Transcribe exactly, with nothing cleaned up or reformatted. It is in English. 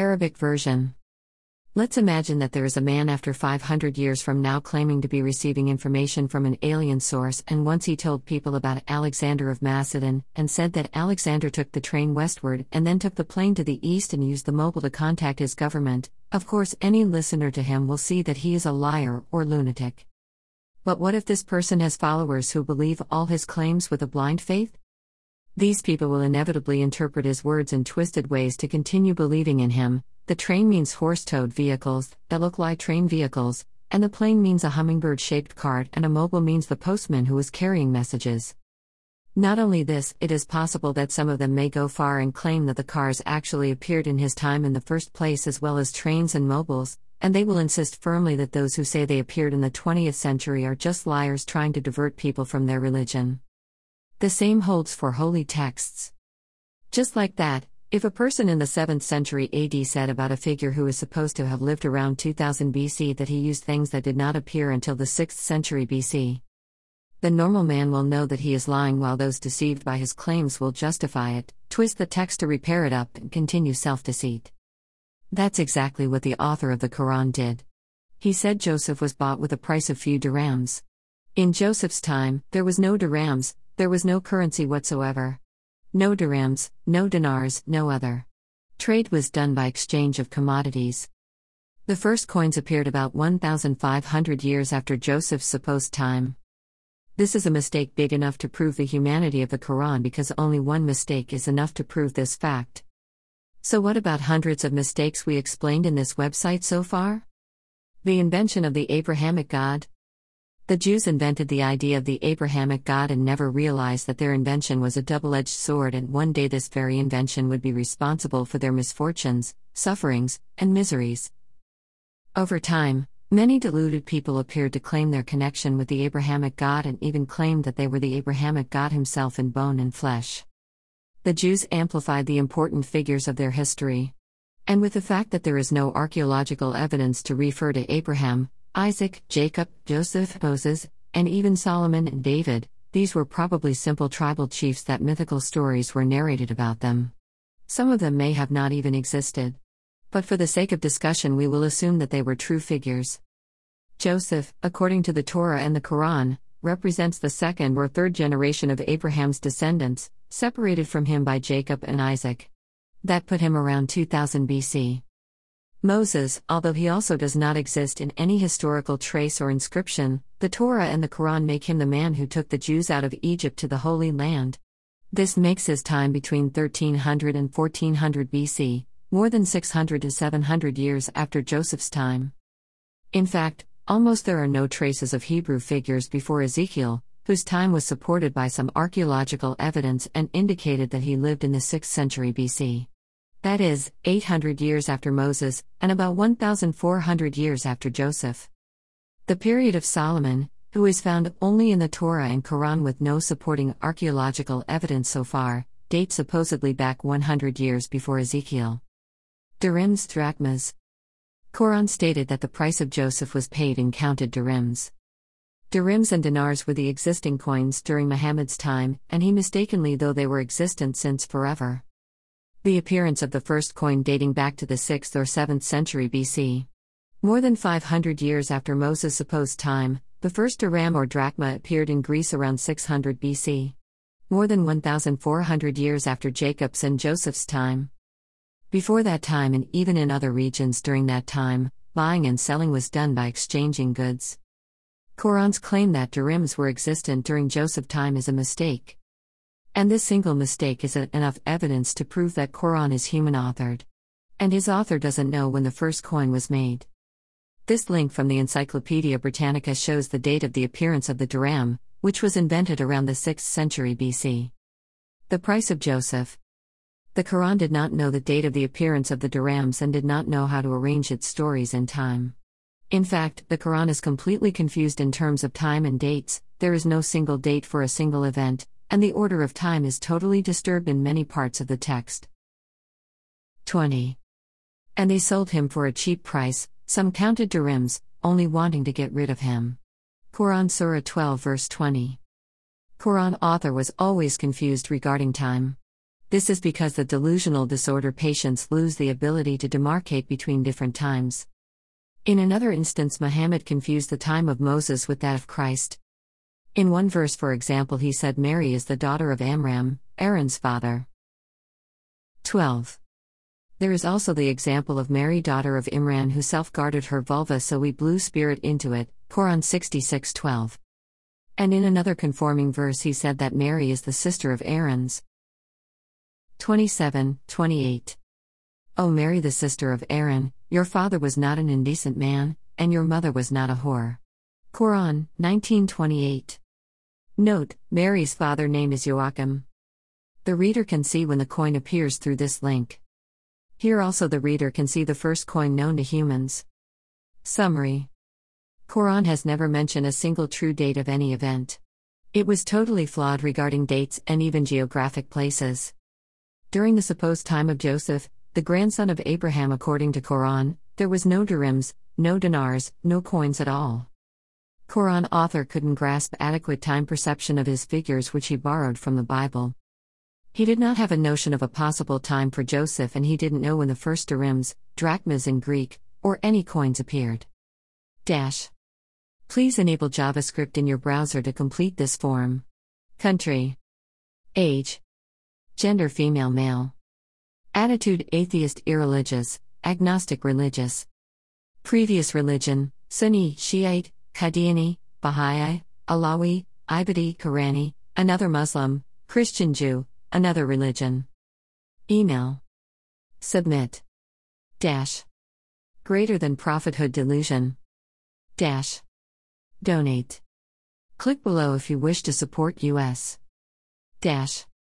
Arabic version. Let's imagine that there is a man after five hundred years from now claiming to be receiving information from an alien source, and once he told people about Alexander of Macedon, and said that Alexander took the train westward and then took the plane to the east and used the mobile to contact his government. Of course, any listener to him will see that he is a liar or lunatic. But what if this person has followers who believe all his claims with a blind faith? These people will inevitably interpret his words in twisted ways to continue believing in him. The train means horse-towed vehicles that look like train vehicles, and the plane means a hummingbird-shaped cart, and a mobile means the postman who is carrying messages. Not only this, it is possible that some of them may go far and claim that the cars actually appeared in his time in the first place, as well as trains and mobiles, and they will insist firmly that those who say they appeared in the twentieth century are just liars trying to divert people from their religion. The same holds for holy texts. Just like that, if a person in the seventh century A D said about a figure who is supposed to have lived around two thousand B C that he used things that did not appear until the sixth century B C, the normal man will know that he is lying, while those deceived by his claims will justify it, twist the text to repair it up, and continue self-deceit. That's exactly what the author of the Quran did. He said Joseph was bought with a price of few dirhams. In Joseph's time, there was no dirhams. There was no currency whatsoever. No dirhams, no dinars, no other. Trade was done by exchange of commodities. The first coins appeared about fifteen hundred years after Joseph's supposed time. This is a mistake big enough to prove the humanity of the Quran, because only one mistake is enough to prove this fact. So what about hundreds of mistakes we explained in this website so far? The invention of the Abrahamic God. The Jews invented the idea of the Abrahamic God and never realized that their invention was a double-edged sword, and one day this very invention would be responsible for their misfortunes, sufferings, and miseries. Over time, many deluded people appeared to claim their connection with the Abrahamic God, and even claimed that they were the Abrahamic God himself in bone and flesh. The Jews amplified the important figures of their history. And with the fact that there is no archaeological evidence to refer to Abraham, Isaac, Jacob, Joseph, Moses, and even Solomon and David, these were probably simple tribal chiefs that mythical stories were narrated about them. Some of them may have not even existed. But for the sake of discussion, we will assume that they were true figures. Joseph, according to the Torah and the Quran, represents the second or third generation of Abraham's descendants, separated from him by Jacob and Isaac. That put him around two thousand B C. Moses, although he also does not exist in any historical trace or inscription, the Torah and the Quran make him the man who took the Jews out of Egypt to the Holy Land. This makes his time between thirteen hundred and fourteen hundred B C, more than six hundred to seven hundred years after Joseph's time. In fact, almost there are no traces of Hebrew figures before Ezekiel, whose time was supported by some archaeological evidence and indicated that he lived in the sixth century B C. That is, eight hundred years after Moses, and about fourteen hundred years after Joseph. The period of Solomon, who is found only in the Torah and Quran with no supporting archaeological evidence so far, dates supposedly back one hundred years before Ezekiel. Dirhams, drachmas. Quran stated that the price of Joseph was paid in counted dirhams. Dirhams and dinars were the existing coins during Muhammad's time, and he mistakenly though they were existent since forever. The appearance of the first coin dating back to the sixth or seventh century B C. More than five hundred years after Moses' supposed time, the first dirham or drachma appeared in Greece around six hundred B C. More than fourteen hundred years after Jacob's and Joseph's time. Before that time, and even in other regions during that time, buying and selling was done by exchanging goods. Quran's claim that dirhams were existent during Joseph's time is a mistake. And this single mistake is enough evidence to prove that Quran is human-authored. And his author doesn't know when the first coin was made. This link from the Encyclopedia Britannica shows the date of the appearance of the dirham, which was invented around the sixth century B C. The price of Joseph. The Quran did not know the date of the appearance of the dirhams and did not know how to arrange its stories in time. In fact, the Quran is completely confused in terms of time and dates. There is no single date for a single event, and the order of time is totally disturbed in many parts of the text. twenty. And they sold him for a cheap price, some counted dirhams, only wanting to get rid of him. Quran Surah twelve verse twenty. Quran author was always confused regarding time. This is because the delusional disorder patients lose the ability to demarcate between different times. In another instance, Muhammad confused the time of Moses with that of Christ. In one verse, for example, he said Mary is the daughter of Amram, Aaron's father. twelve. There is also the example of Mary, daughter of Imran, who self-guarded her vulva, so we blew spirit into it, Quran sixty-six twelve. And in another conforming verse he said that Mary is the sister of Aaron's. twenty-seven twenty-eight. O Mary, the sister of Aaron, your father was not an indecent man, and your mother was not a whore. Quran nineteen twenty-eight. Note, Mary's father name is Joachim. The reader can see when the coin appears through this link. Here also the reader can see the first coin known to humans. Summary. Quran has never mentioned a single true date of any event. It was totally flawed regarding dates and even geographic places. During the supposed time of Joseph, the grandson of Abraham, according to Quran, there was no dirhams, no dinars, no coins at all. Quran author couldn't grasp adequate time perception of his figures, which he borrowed from the Bible. He did not have a notion of a possible time for Joseph, and he didn't know when the first dirhams, drachmas in Greek, or any coins appeared. Dash. Please enable JavaScript in your browser to complete this form. Country. Age. Gender female, male. Attitude atheist, irreligious, agnostic, religious. Previous religion: Sunni, Shiite, Qadiani, Baha'i, Alawi, Ibadi, Qurani, another Muslim, Christian, Jew, another religion. Email. Submit. Dash. Greater than prophethood delusion. Dash. Donate. Click below if you wish to support us. Dash.